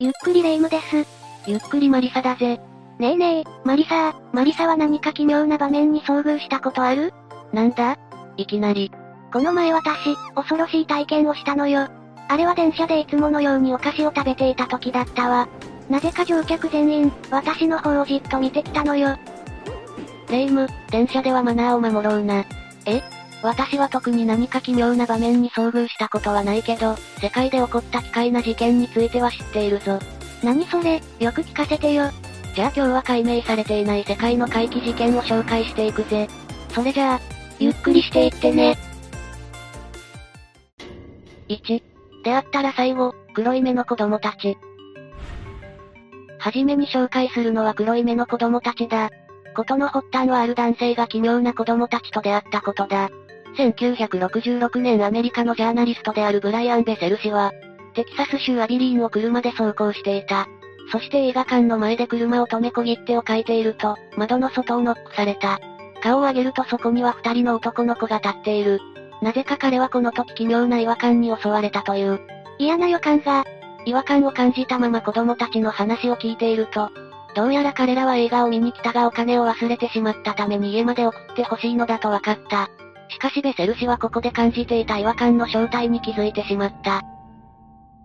ゆっくりレ夢ムです。ゆっくりマリサだぜ。ねえねえ、マリサは何か奇妙な場面に遭遇したことある？なんだ？いきなり。この前私、恐ろしい体験をしたのよ。あれは電車でいつものようにお菓子を食べていた時だったわ。なぜか乗客全員、私の方をじっと見てきたのよ。レ夢ム、電車ではマナーを守ろうな。え？私は特に何か奇妙な場面に遭遇したことはないけど、世界で起こった奇怪な事件については知っているぞ。何それ、よく聞かせてよ。じゃあ今日は解明されていない世界の怪奇事件を紹介していくぜ。それじゃあ、ゆっくりしていってね。1、出会ったら最後、黒い目の子供たち。はじめに紹介するのは黒い目の子供たちだ。ことの発端はある男性が奇妙な子供たちと出会ったことだ。1966年アメリカのジャーナリストであるブライアン・ベセル氏は、テキサス州アビリーンを車で走行していた。そして映画館の前で車を止めこぎってを書いていると、窓の外をノックされた。顔を上げるとそこには2人の男の子が立っている。なぜか彼はこの時奇妙な違和感に襲われたという。嫌な予感が。違和感を感じたまま子供たちの話を聞いていると、どうやら彼らは映画を見に来たがお金を忘れてしまったために家まで送ってほしいのだと分かった。しかしベセル氏はここで感じていた違和感の正体に気づいてしまった。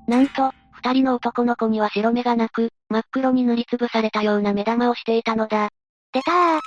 なんと、二人の男の子には白目がなく、真っ黒に塗りつぶされたような目玉をしていたのだ。出たー。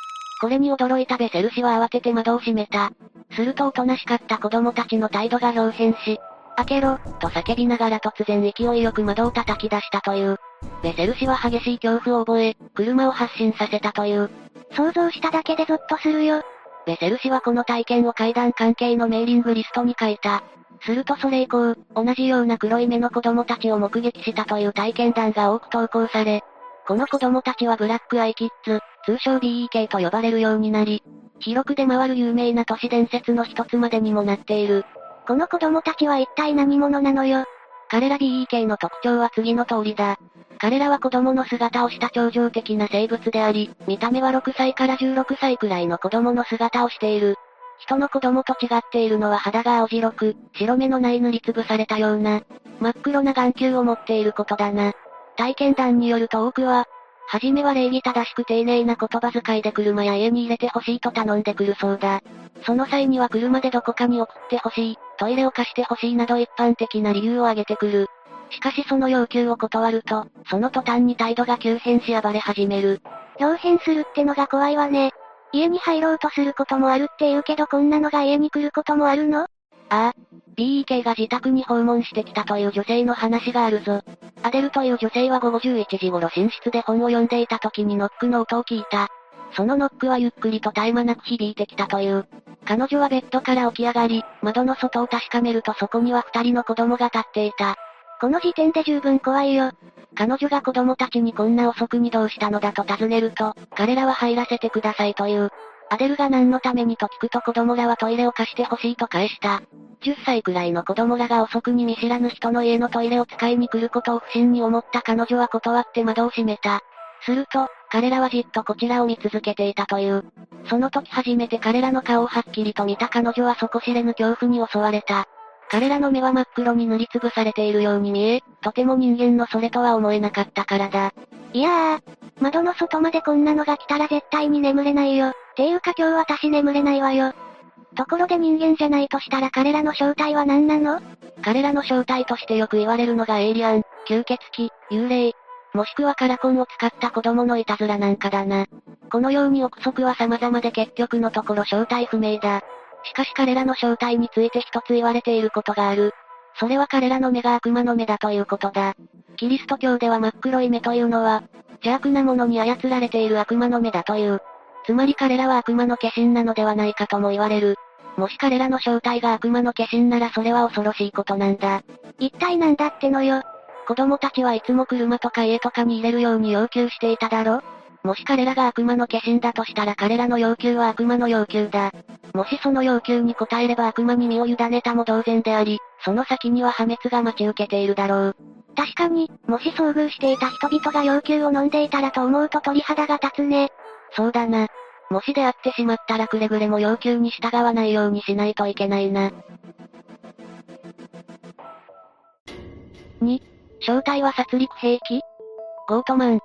これに驚いたベセル氏は慌てて窓を閉めた。するとおとなしかった子供たちの態度が表変し、開けろ、と叫びながら突然勢いよく窓を叩き出したという。ベセル氏は激しい恐怖を覚え、車を発進させたという。想像しただけでゾッとするよ。ベセル氏はこの体験を怪談関係のメーリングリストに書いた。するとそれ以降、同じような黒い目の子供たちを目撃したという体験談が多く投稿され、この子供たちはブラックアイキッズ、通称 BEK と呼ばれるようになり、広く出回る有名な都市伝説の一つまでにもなっている。この子供たちは一体何者なのよ。彼ら BEK の特徴は次の通りだ。彼らは子供の姿をした超常的な生物であり、見た目は6歳から16歳くらいの子供の姿をしている。人の子供と違っているのは肌が青白く、白目のない塗りつぶされたような、真っ黒な眼球を持っていることだな。体験談によると多くは、はじめは礼儀正しく丁寧な言葉遣いで車や家に入れてほしいと頼んでくるそうだ。その際には車でどこかに送ってほしい、トイレを貸してほしいなど一般的な理由を挙げてくる。しかしその要求を断ると、その途端に態度が急変し暴れ始める。表変するってのが怖いわね。家に入ろうとすることもあるって言うけどこんなのが家に来ることもあるの？ああ、BEK が自宅に訪問してきたという女性の話があるぞ。アデルという女性は午後11時頃寝室で本を読んでいた時にノックの音を聞いた。そのノックはゆっくりと絶え間なく響いてきたという。彼女はベッドから起き上がり、窓の外を確かめるとそこには2人の子供が立っていた。この時点で十分怖いよ。彼女が子供たちにこんな遅くにどうしたのだと尋ねると、彼らは入らせてくださいという。アデルが何のためにと聞くと子供らはトイレを貸してほしいと返した。10歳くらいの子供らが遅くに見知らぬ人の家のトイレを使いに来ることを不審に思った彼女は断って窓を閉めた。すると、彼らはじっとこちらを見続けていたという。その時初めて彼らの顔をはっきりと見た彼女は底知れぬ恐怖に襲われた。彼らの目は真っ黒に塗りつぶされているように見え、とても人間のそれとは思えなかったからだ。いやー、窓の外までこんなのが来たら絶対に眠れないよ。ていうか今日私眠れないわよ。ところで人間じゃないとしたら彼らの正体は何なの？彼らの正体としてよく言われるのがエイリアン、吸血鬼、幽霊、もしくはカラコンを使った子供のいたずらなんかだな。このように憶測は様々で結局のところ正体不明だ。しかし彼らの正体について一つ言われていることがある。それは彼らの目が悪魔の目だということだ。キリスト教では真っ黒い目というのは、邪悪なものに操られている悪魔の目だという。つまり彼らは悪魔の化身なのではないかとも言われる。もし彼らの正体が悪魔の化身ならそれは恐ろしいことなんだ。一体なんだってのよ。子供たちはいつも車とか家とかに入れるように要求していただろ？もし彼らが悪魔の化身だとしたら彼らの要求は悪魔の要求だ。もしその要求に応えれば悪魔に身を委ねたも同然であり、その先には破滅が待ち受けているだろう。確かに、もし遭遇していた人々が要求を飲んでいたらと思うと鳥肌が立つね。そうだな。もし出会ってしまったらくれぐれも要求に従わないようにしないといけないな。2、正体は殺戮兵器？ゴートマン。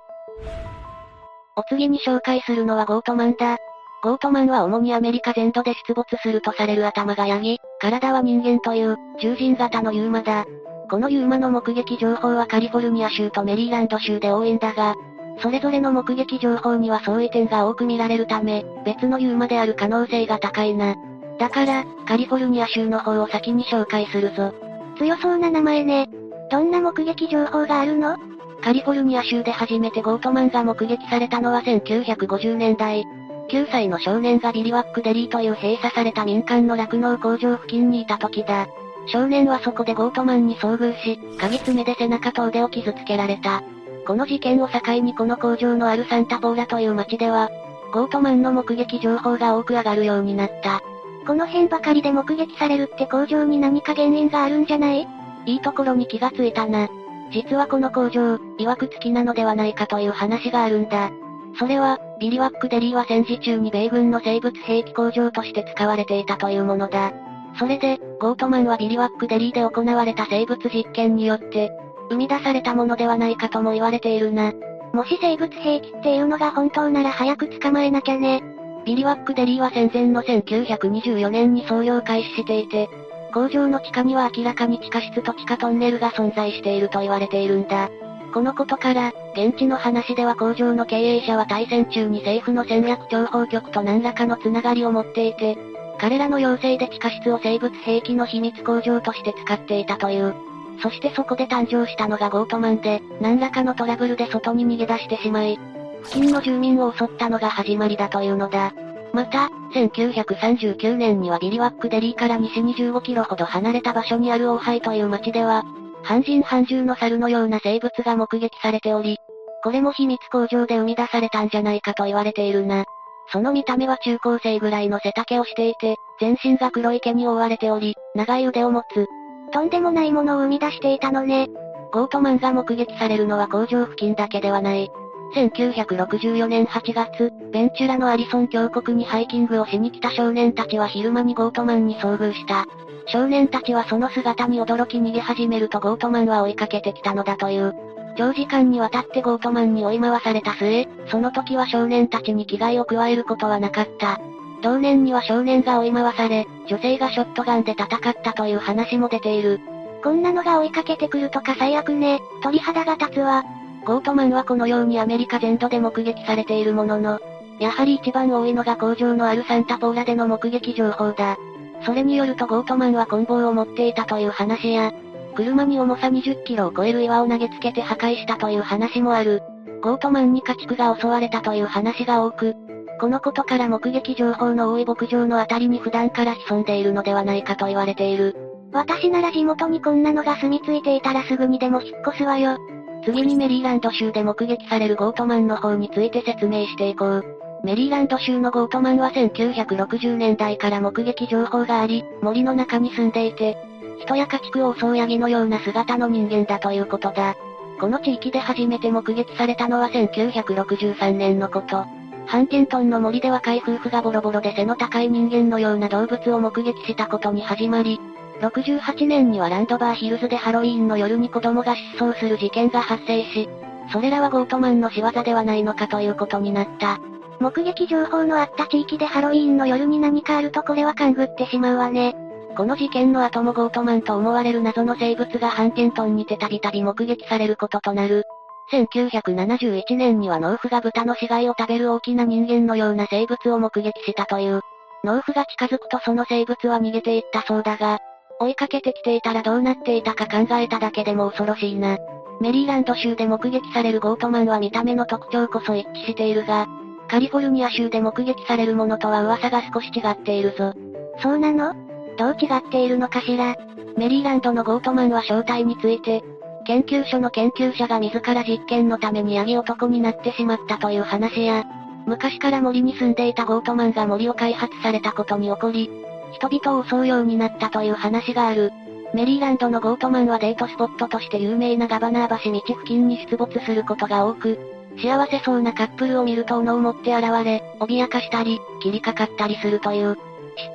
お次に紹介するのはゴートマンだ。ゴートマンは主にアメリカ全土で出没するとされる頭がヤギ、体は人間という、獣人型のユーマだ。このユーマの目撃情報はカリフォルニア州とメリーランド州で多いんだが、それぞれの目撃情報には相違点が多く見られるため、別のユーマである可能性が高いな。だから、カリフォルニア州の方を先に紹介するぞ。強そうな名前ね。どんな目撃情報があるの？カリフォルニア州で初めてゴートマンが目撃されたのは1950年代。9歳の少年がビリワックデリーという閉鎖された民間の酪農工場付近にいた時だ。少年はそこでゴートマンに遭遇し、鍵爪で背中と腕を傷つけられた。この事件を境にこの工場のあるサンタポーラという町では、ゴートマンの目撃情報が多く上がるようになった。この辺ばかりで目撃されるって工場に何か原因があるんじゃない？いいところに気がついたな。実はこの工場、曰くつきなのではないかという話があるんだ。それは、ビリワックデリーは戦時中に米軍の生物兵器工場として使われていたというものだ。それで、ゴートマンはビリワックデリーで行われた生物実験によって、生み出されたものではないかとも言われているな。もし生物兵器っていうのが本当なら早く捕まえなきゃね。ビリワックデリーは戦前の1924年に操業開始していて、工場の地下には明らかに地下室と地下トンネルが存在していると言われているんだ。このことから、現地の話では工場の経営者は大戦中に政府の戦略情報局と何らかのつながりを持っていて、彼らの要請で地下室を生物兵器の秘密工場として使っていたという。そしてそこで誕生したのがゴートマンで、何らかのトラブルで外に逃げ出してしまい、付近の住民を襲ったのが始まりだというのだ。また、1939年にはビリワックデリーから西に15キロほど離れた場所にあるオーハイという町では、半人半獣の猿のような生物が目撃されており、これも秘密工場で生み出されたんじゃないかと言われているな。その見た目は中高生ぐらいの背丈をしていて、全身が黒い毛に覆われており、長い腕を持つ。とんでもないものを生み出していたのね。ゴートマンが目撃されるのは工場付近だけではない。1964年8月、ベンチュラのアリソン峡谷にハイキングをしに来た少年たちは昼間にゴートマンに遭遇した。少年たちはその姿に驚き逃げ始めるとゴートマンは追いかけてきたのだという。長時間にわたってゴートマンに追い回された末、その時は少年たちに危害を加えることはなかった。同年には少年が追い回され、女性がショットガンで戦ったという話も出ている。こんなのが追いかけてくるとか最悪ね、鳥肌が立つわ。ゴートマンはこのようにアメリカ全土で目撃されているものの、やはり一番多いのが工場のあるサンタポーラでの目撃情報だ。それによるとゴートマンは棍棒を持っていたという話や、車に重さ20キロを超える岩を投げつけて破壊したという話もある。ゴートマンに家畜が襲われたという話が多く、このことから目撃情報の多い牧場のあたりに普段から潜んでいるのではないかと言われている。私なら地元にこんなのが住み着いていたらすぐにでも引っ越すわよ。次にメリーランド州で目撃されるゴートマンの方について説明していこう。メリーランド州のゴートマンは1960年代から目撃情報があり、森の中に住んでいて、人や家畜を襲うヤギのような姿の人間だということだ。この地域で初めて目撃されたのは1963年のこと。ハンティントンの森で若い夫婦がボロボロで背の高い人間のような動物を目撃したことに始まり、68年にはランドバーヒルズでハロウィーンの夜に子供が失踪する事件が発生し、それらはゴートマンの仕業ではないのかということになった。目撃情報のあった地域でハロウィーンの夜に何かあるとこれは勘ぐってしまうわね。この事件の後もゴートマンと思われる謎の生物がハンティントンにてたびたび目撃されることとなる。1971年には農夫が豚の死骸を食べる大きな人間のような生物を目撃したという。農夫が近づくとその生物は逃げていったそうだが、追いかけてきていたらどうなっていたか考えただけでも恐ろしいな。メリーランド州で目撃されるゴートマンは見た目の特徴こそ一致しているが、カリフォルニア州で目撃されるものとは噂が少し違っているぞ。そうなの？どう違っているのかしら。メリーランドのゴートマンは正体について、研究所の研究者が自ら実験のためにヤギ男になってしまったという話や、昔から森に住んでいたゴートマンが森を開発されたことに起こり、人々を襲うようになったという話がある。メリーランドのゴートマンはデートスポットとして有名なガバナー橋道付近に出没することが多く、幸せそうなカップルを見ると斧を持って現れ、脅かしたり、切りかかったりするという。嫉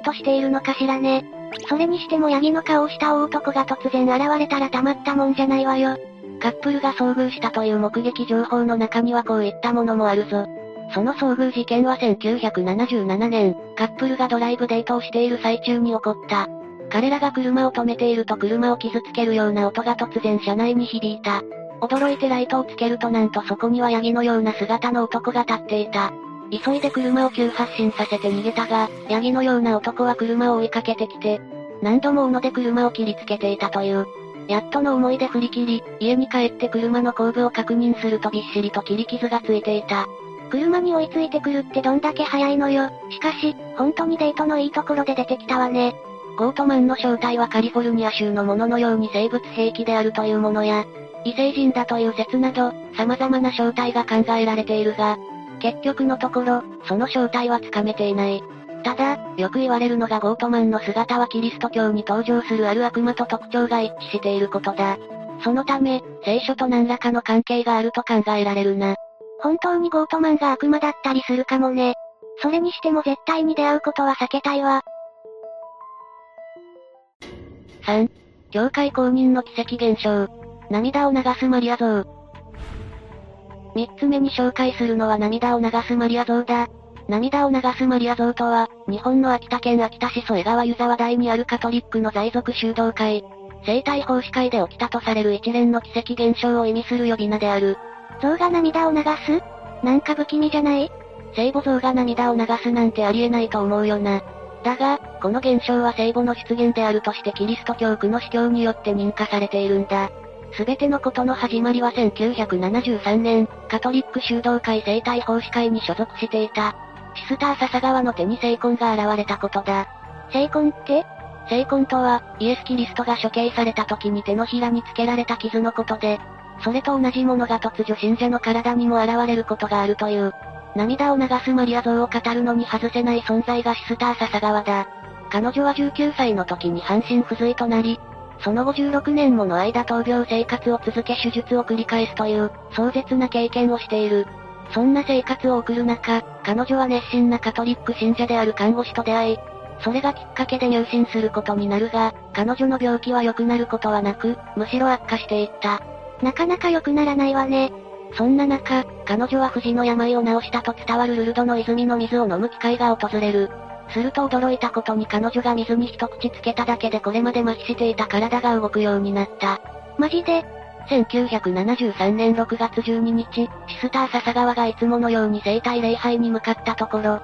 妬しているのかしらね。それにしてもヤギの顔をした大男が突然現れたらたまったもんじゃないわよ。カップルが遭遇したという目撃情報の中にはこういったものもあるぞ。その遭遇事件は1977年、カップルがドライブデートをしている最中に起こった。彼らが車を止めていると車を傷つけるような音が突然車内に響いた。驚いてライトをつけるとなんとそこにはヤギのような姿の男が立っていた。急いで車を急発進させて逃げたが、ヤギのような男は車を追いかけてきて、何度も斧で車を切りつけていたという。やっとの思いで振り切り、家に帰って車の後部を確認するとびっしりと切り傷がついていた。車に追いついてくるってどんだけ早いのよ。しかし、本当にデートのいいところで出てきたわね。ゴートマンの正体はカリフォルニア州のもののように生物兵器であるというものや、異星人だという説など、様々な正体が考えられているが、結局のところ、その正体はつかめていない。ただ、よく言われるのがゴートマンの姿はキリスト教に登場するある悪魔と特徴が一致していることだ。そのため、聖書と何らかの関係があると考えられるな。本当にゴートマンが悪魔だったりするかもね。それにしても絶対に出会うことは避けたいわ。3. 教会公認の奇跡現象。涙を流すマリア像。3つ目に紹介するのは涙を流すマリア像だ。涙を流すマリア像とは、日本の秋田県秋田市添川湯沢台にあるカトリックの在俗修道会、生体奉仕会で起きたとされる一連の奇跡現象を意味する呼び名である。像が涙を流す？なんか不気味じゃない？聖母像が涙を流すなんてありえないと思うよな。だが、この現象は聖母の出現であるとしてキリスト教区の司教によって認可されているんだ。すべてのことの始まりは1973年、カトリック修道会生体奉仕会に所属していたシスター笹川の手に聖魂が現れたことだ。聖魂って？聖魂とは、イエス・キリストが処刑された時に手のひらにつけられた傷のことで、それと同じものが突如信者の体にも現れることがあるという。涙を流すマリア像を語るのに外せない存在がシスター笹川だ。彼女は19歳の時に半身不随となり、その後16年もの間闘病生活を続け手術を繰り返すという、壮絶な経験をしている。そんな生活を送る中、彼女は熱心なカトリック信者である看護師と出会い、それがきっかけで入信することになるが、彼女の病気は良くなることはなく、むしろ悪化していった。なかなか良くならないわね。そんな中、彼女は不治の病を治したと伝わるルルドの泉の水を飲む機会が訪れる。すると驚いたことに彼女が水に一口つけただけでこれまで麻痺していた体が動くようになった。マジで？1973年6月12日、シスター笹川がいつものように聖体礼拝に向かったところ、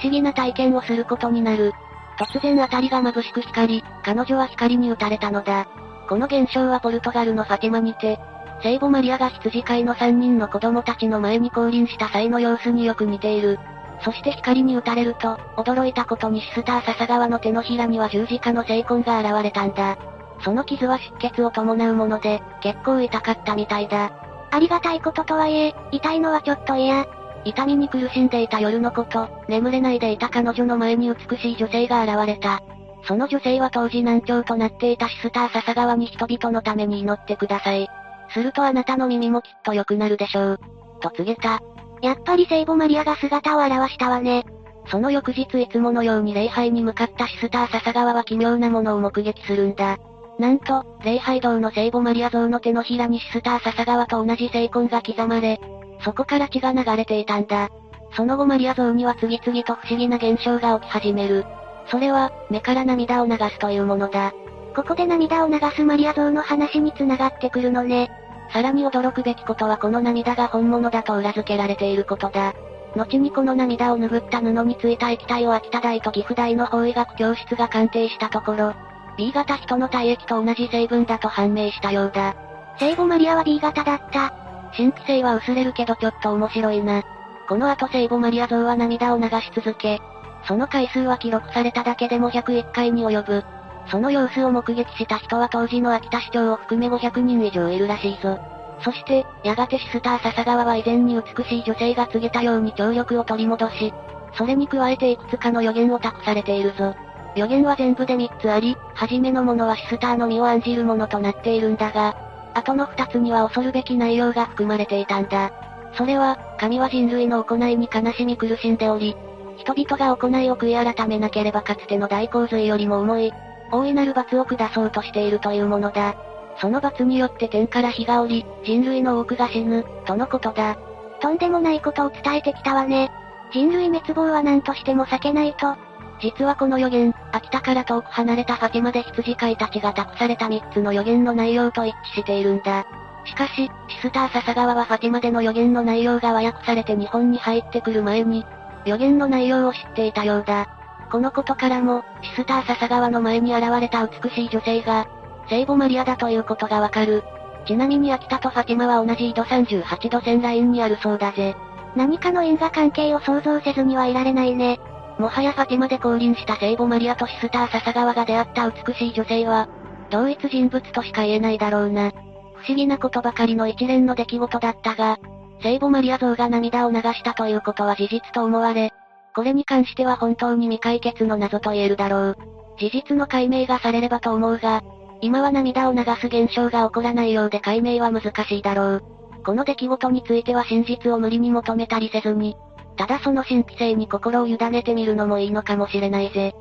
不思議な体験をすることになる。突然あたりが眩しく光り、彼女は光に打たれたのだ。この現象はポルトガルのファティマにて、聖母マリアが羊飼いの3人の子供たちの前に降臨した際の様子によく似ている。そして光に打たれると、驚いたことにシスター笹川の手のひらには十字架の聖痕が現れたんだ。その傷は出血を伴うもので、結構痛かったみたいだ。ありがたいこととはいえ、痛いのはちょっと嫌。痛みに苦しんでいた夜のこと、眠れないでいた彼女の前に美しい女性が現れた。その女性は当時難聴となっていたシスター笹川に人々のために祈ってください。するとあなたの耳もきっと良くなるでしょう。と告げた。やっぱり聖母マリアが姿を現したわね。その翌日いつものように礼拝に向かったシスター笹川は奇妙なものを目撃するんだ。なんと、礼拝堂の聖母マリア像の手のひらにシスター笹川と同じ聖痕が刻まれ、そこから血が流れていたんだ。その後マリア像には次々と不思議な現象が起き始める。それは、目から涙を流すというものだ。ここで涙を流すマリア像の話に繋がってくるのね。さらに驚くべきことはこの涙が本物だと裏付けられていることだ。後にこの涙を拭った布についた液体を秋田大と岐阜大の法医学教室が鑑定したところ、B 型人の体液と同じ成分だと判明したようだ。聖母マリアは B 型だった。神秘性は薄れるけどちょっと面白いな。この後聖母マリア像は涙を流し続け、その回数は記録されただけでも101回に及ぶ。その様子を目撃した人は当時の秋田市長を含め500人以上いるらしいぞ。そして、やがてシスター笹川は以前に美しい女性が告げたように聴力を取り戻し、それに加えていくつかの予言を託されているぞ。予言は全部で3つあり、初めのものはシスターの身を案じるものとなっているんだが、後の2つには恐るべき内容が含まれていたんだ。それは、神は人類の行いに悲しみ苦しんでおり、人々が行いを悔い改めなければかつての大洪水よりも重い、大いなる罰を下そうとしているというものだ。その罰によって天から火が降り、人類の多くが死ぬ、とのことだ。とんでもないことを伝えてきたわね。人類滅亡は何としても避けないと。実はこの予言、秋田から遠く離れたファティマで羊飼いたちが託された3つの予言の内容と一致しているんだ。しかし、シスター笹川はファティマでの予言の内容が和訳されて日本に入ってくる前に、予言の内容を知っていたようだ。このことからも、シスター笹川の前に現れた美しい女性が、聖母マリアだということがわかる。ちなみに秋田とファティマは同じ緯度38度線ラインにあるそうだぜ。何かの因果関係を想像せずにはいられないね。もはやファティマで降臨した聖母マリアとシスター笹川が出会った美しい女性は、同一人物としか言えないだろうな。不思議なことばかりの一連の出来事だったが、聖母マリア像が涙を流したということは事実と思われ、これに関しては本当に未解決の謎と言えるだろう。事実の解明がされればと思うが、今は涙を流す現象が起こらないようで解明は難しいだろう。この出来事については真実を無理に求めたりせずに、ただその神秘性に心を委ねてみるのもいいのかもしれないぜ。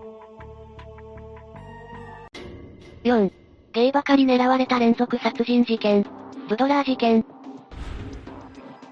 4. ゲイばかり狙われた連続殺人事件、ブドラー事件。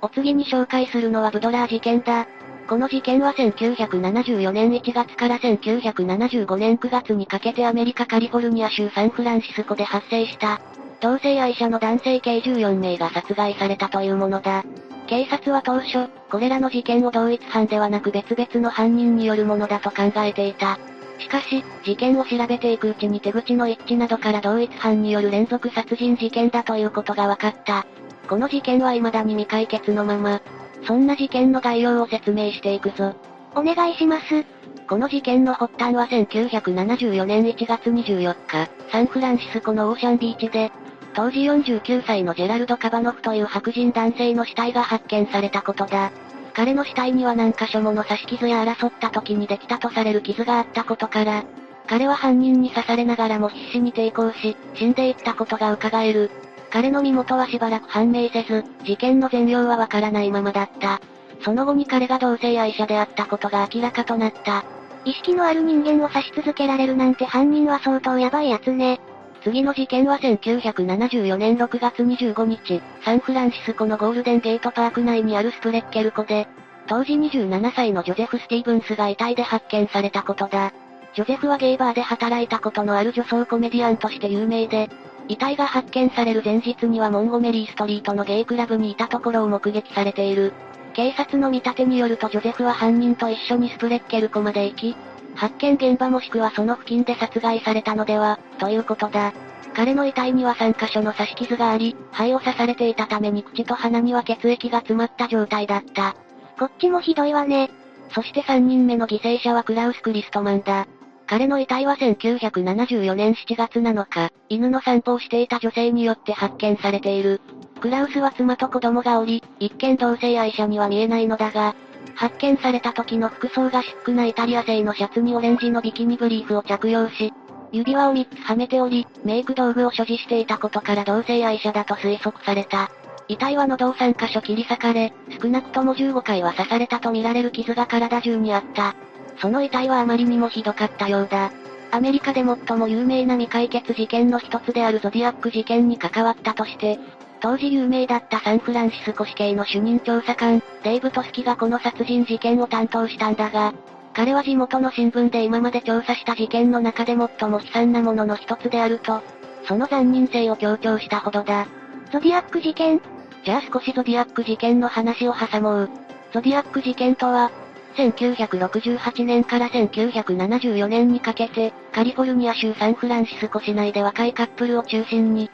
お次に紹介するのはブドラー事件だ。この事件は1974年1月から1975年9月にかけてアメリカカリフォルニア州サンフランシスコで発生した。同性愛者の男性計14名が殺害されたというものだ。警察は当初、これらの事件を同一犯ではなく別々の犯人によるものだと考えていた。しかし、事件を調べていくうちに手口の一致などから同一犯による連続殺人事件だということが分かった。この事件は未だに未解決のまま。そんな事件の概要を説明していくぞ。お願いします。この事件の発端は1974年1月24日、サンフランシスコのオーシャンビーチで、当時49歳のジェラルド・カバノフという白人男性の死体が発見されたことだ。彼の死体には何箇所もの刺し傷や争った時にできたとされる傷があったことから、彼は犯人に刺されながらも必死に抵抗し、死んでいったことが伺える。彼の身元はしばらく判明せず、事件の全容はわからないままだった。その後に彼が同性愛者であったことが明らかとなった。意識のある人間を刺し続けられるなんて犯人は相当ヤバいやつね。次の事件は1974年6月25日、サンフランシスコのゴールデンゲートパーク内にあるスプレッケル湖で、当時27歳のジョゼフ・スティーブンスが遺体で発見されたことだ。ジョゼフはゲイバーで働いたことのある女装コメディアンとして有名で、遺体が発見される前日にはモンゴメリーストリートのゲイクラブにいたところを目撃されている。警察の見立てによるとジョゼフは犯人と一緒にスプレッケル湖まで行き、発見現場もしくはその付近で殺害されたのでは、ということだ。彼の遺体には3カ所の刺し傷があり、肺を刺されていたために口と鼻には血液が詰まった状態だった。こっちもひどいわね。そして3人目の犠牲者はクラウス・クリストマンだ。彼の遺体は1974年7月7日、犬の散歩をしていた女性によって発見されている。クラウスは妻と子供がおり、一見同性愛者には見えないのだが、発見された時の服装がシックなイタリア製のシャツにオレンジのビキニブリーフを着用し、指輪を3つはめており、メイク道具を所持していたことから同性愛者だと推測された。遺体は喉を3カ所切り裂かれ、少なくとも15回は刺されたとみられる傷が体中にあった。その遺体はあまりにもひどかったようだ。アメリカで最も有名な未解決事件の一つであるゾディアック事件に関わったとして、当時有名だったサンフランシスコ市警の主任調査官、デイブ・トスキがこの殺人事件を担当したんだが、彼は地元の新聞で今まで調査した事件の中で最も悲惨なものの一つであると、その残忍性を強調したほどだ。ゾディアック事件？じゃあ少しゾディアック事件の話を挟もう。ゾディアック事件とは、1968年から1974年にかけて、カリフォルニア州サンフランシスコ市内で若いカップルを中心に、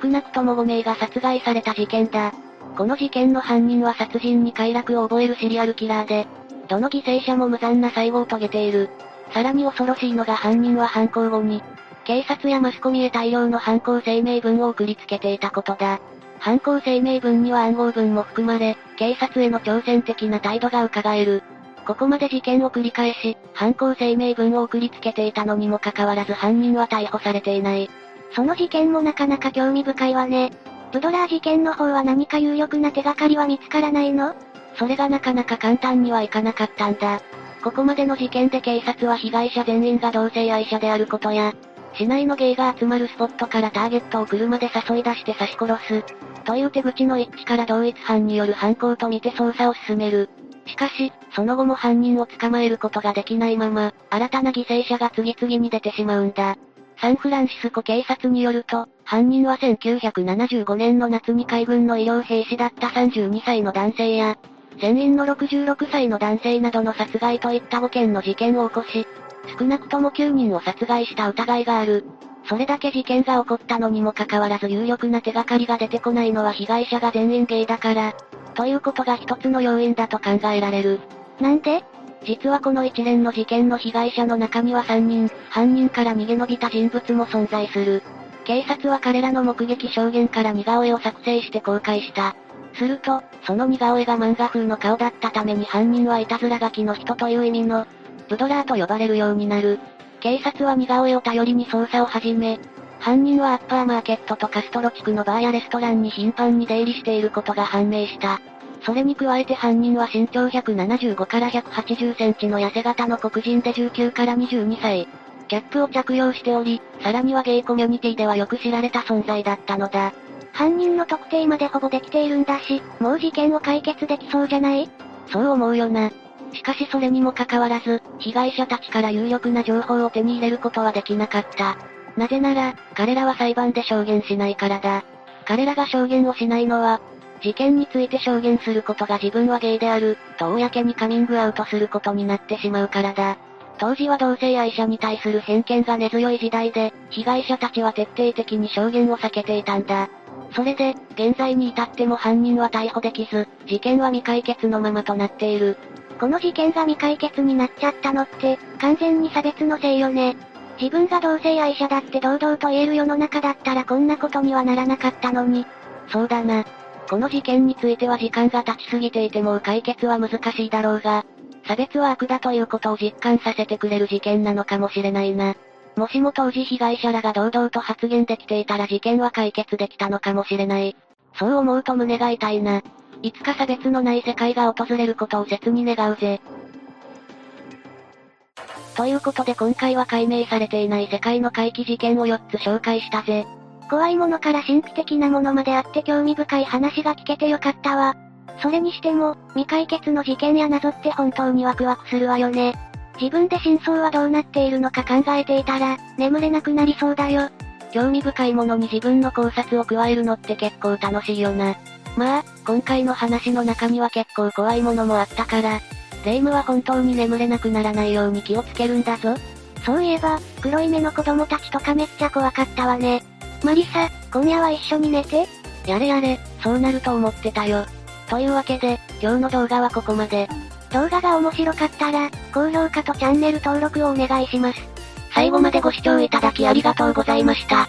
少なくとも5名が殺害された事件だ。この事件の犯人は殺人に快楽を覚えるシリアルキラーで、どの犠牲者も無残な最期を遂げている。さらに恐ろしいのが犯人は犯行後に、警察やマスコミへ大量の犯行声明文を送りつけていたことだ。犯行声明文には暗号文も含まれ、警察への挑戦的な態度が伺える。ここまで事件を繰り返し、犯行声明文を送りつけていたのにもかかわらず犯人は逮捕されていない。その事件もなかなか興味深いわね。ブドラー事件の方は何か有力な手がかりは見つからないの？それがなかなか簡単にはいかなかったんだ。ここまでの事件で警察は被害者全員が同性愛者であることや、市内のゲイが集まるスポットからターゲットを車で誘い出して刺し殺すという手口の一致から同一犯による犯行とみて捜査を進める。しかし、その後も犯人を捕まえることができないまま、新たな犠牲者が次々に出てしまうんだ。サンフランシスコ警察によると、犯人は1975年の夏に海軍の医療兵士だった32歳の男性や、船員の66歳の男性などの殺害といった5件の事件を起こし、少なくとも9人を殺害した疑いがある。それだけ事件が起こったのにもかかわらず有力な手がかりが出てこないのは被害者が全員ゲイだから、ということが一つの要因だと考えられる。なんで？実はこの一連の事件の被害者の中には3人、犯人から逃げ延びた人物も存在する。警察は彼らの目撃証言から似顔絵を作成して公開した。すると、その似顔絵が漫画風の顔だったために犯人はいたずら書きの人という意味の、ブドラーと呼ばれるようになる。警察は似顔絵を頼りに捜査を始め、犯人はアッパーマーケットとカストロ地区のバーやレストランに頻繁に出入りしていることが判明した。それに加えて犯人は身長175から180センチの痩せ型の黒人で19から22歳。キャップを着用しており、さらにはゲイコミュニティではよく知られた存在だったのだ。犯人の特定までほぼできているんだし、もう事件を解決できそうじゃない？そう思うよな。しかしそれにもかかわらず、被害者たちから有力な情報を手に入れることはできなかった。なぜなら、彼らは裁判で証言しないからだ。彼らが証言をしないのは、事件について証言することが自分はゲイである、と公にカミングアウトすることになってしまうからだ。当時は同性愛者に対する偏見が根強い時代で、被害者たちは徹底的に証言を避けていたんだ。それで、現在に至っても犯人は逮捕できず、事件は未解決のままとなっている。この事件が未解決になっちゃったのって、完全に差別のせいよね。自分が同性愛者だって堂々と言える世の中だったらこんなことにはならなかったのに。そうだな。この事件については時間が経ちすぎていても解決は難しいだろうが、差別は悪だということを実感させてくれる事件なのかもしれないな。もしも当時被害者らが堂々と発言できていたら事件は解決できたのかもしれない。そう思うと胸が痛いな。いつか差別のない世界が訪れることを切に願うぜ。ということで今回は解明されていない世界の怪奇事件を4つ紹介したぜ。怖いものから神秘的なものまであって興味深い話が聞けてよかったわ。それにしても、未解決の事件や謎って本当にワクワクするわよね。自分で真相はどうなっているのか考えていたら、眠れなくなりそうだよ。興味深いものに自分の考察を加えるのって結構楽しいよな。まあ、今回の話の中には結構怖いものもあったから、霊夢は本当に眠れなくならないように気をつけるんだぞ。そういえば、黒い目の子供たちとかめっちゃ怖かったわね。マリサ、今夜は一緒に寝て。やれやれ、そうなると思ってたよ。というわけで、今日の動画はここまで。動画が面白かったら、高評価とチャンネル登録をお願いします。最後までご視聴いただきありがとうございました。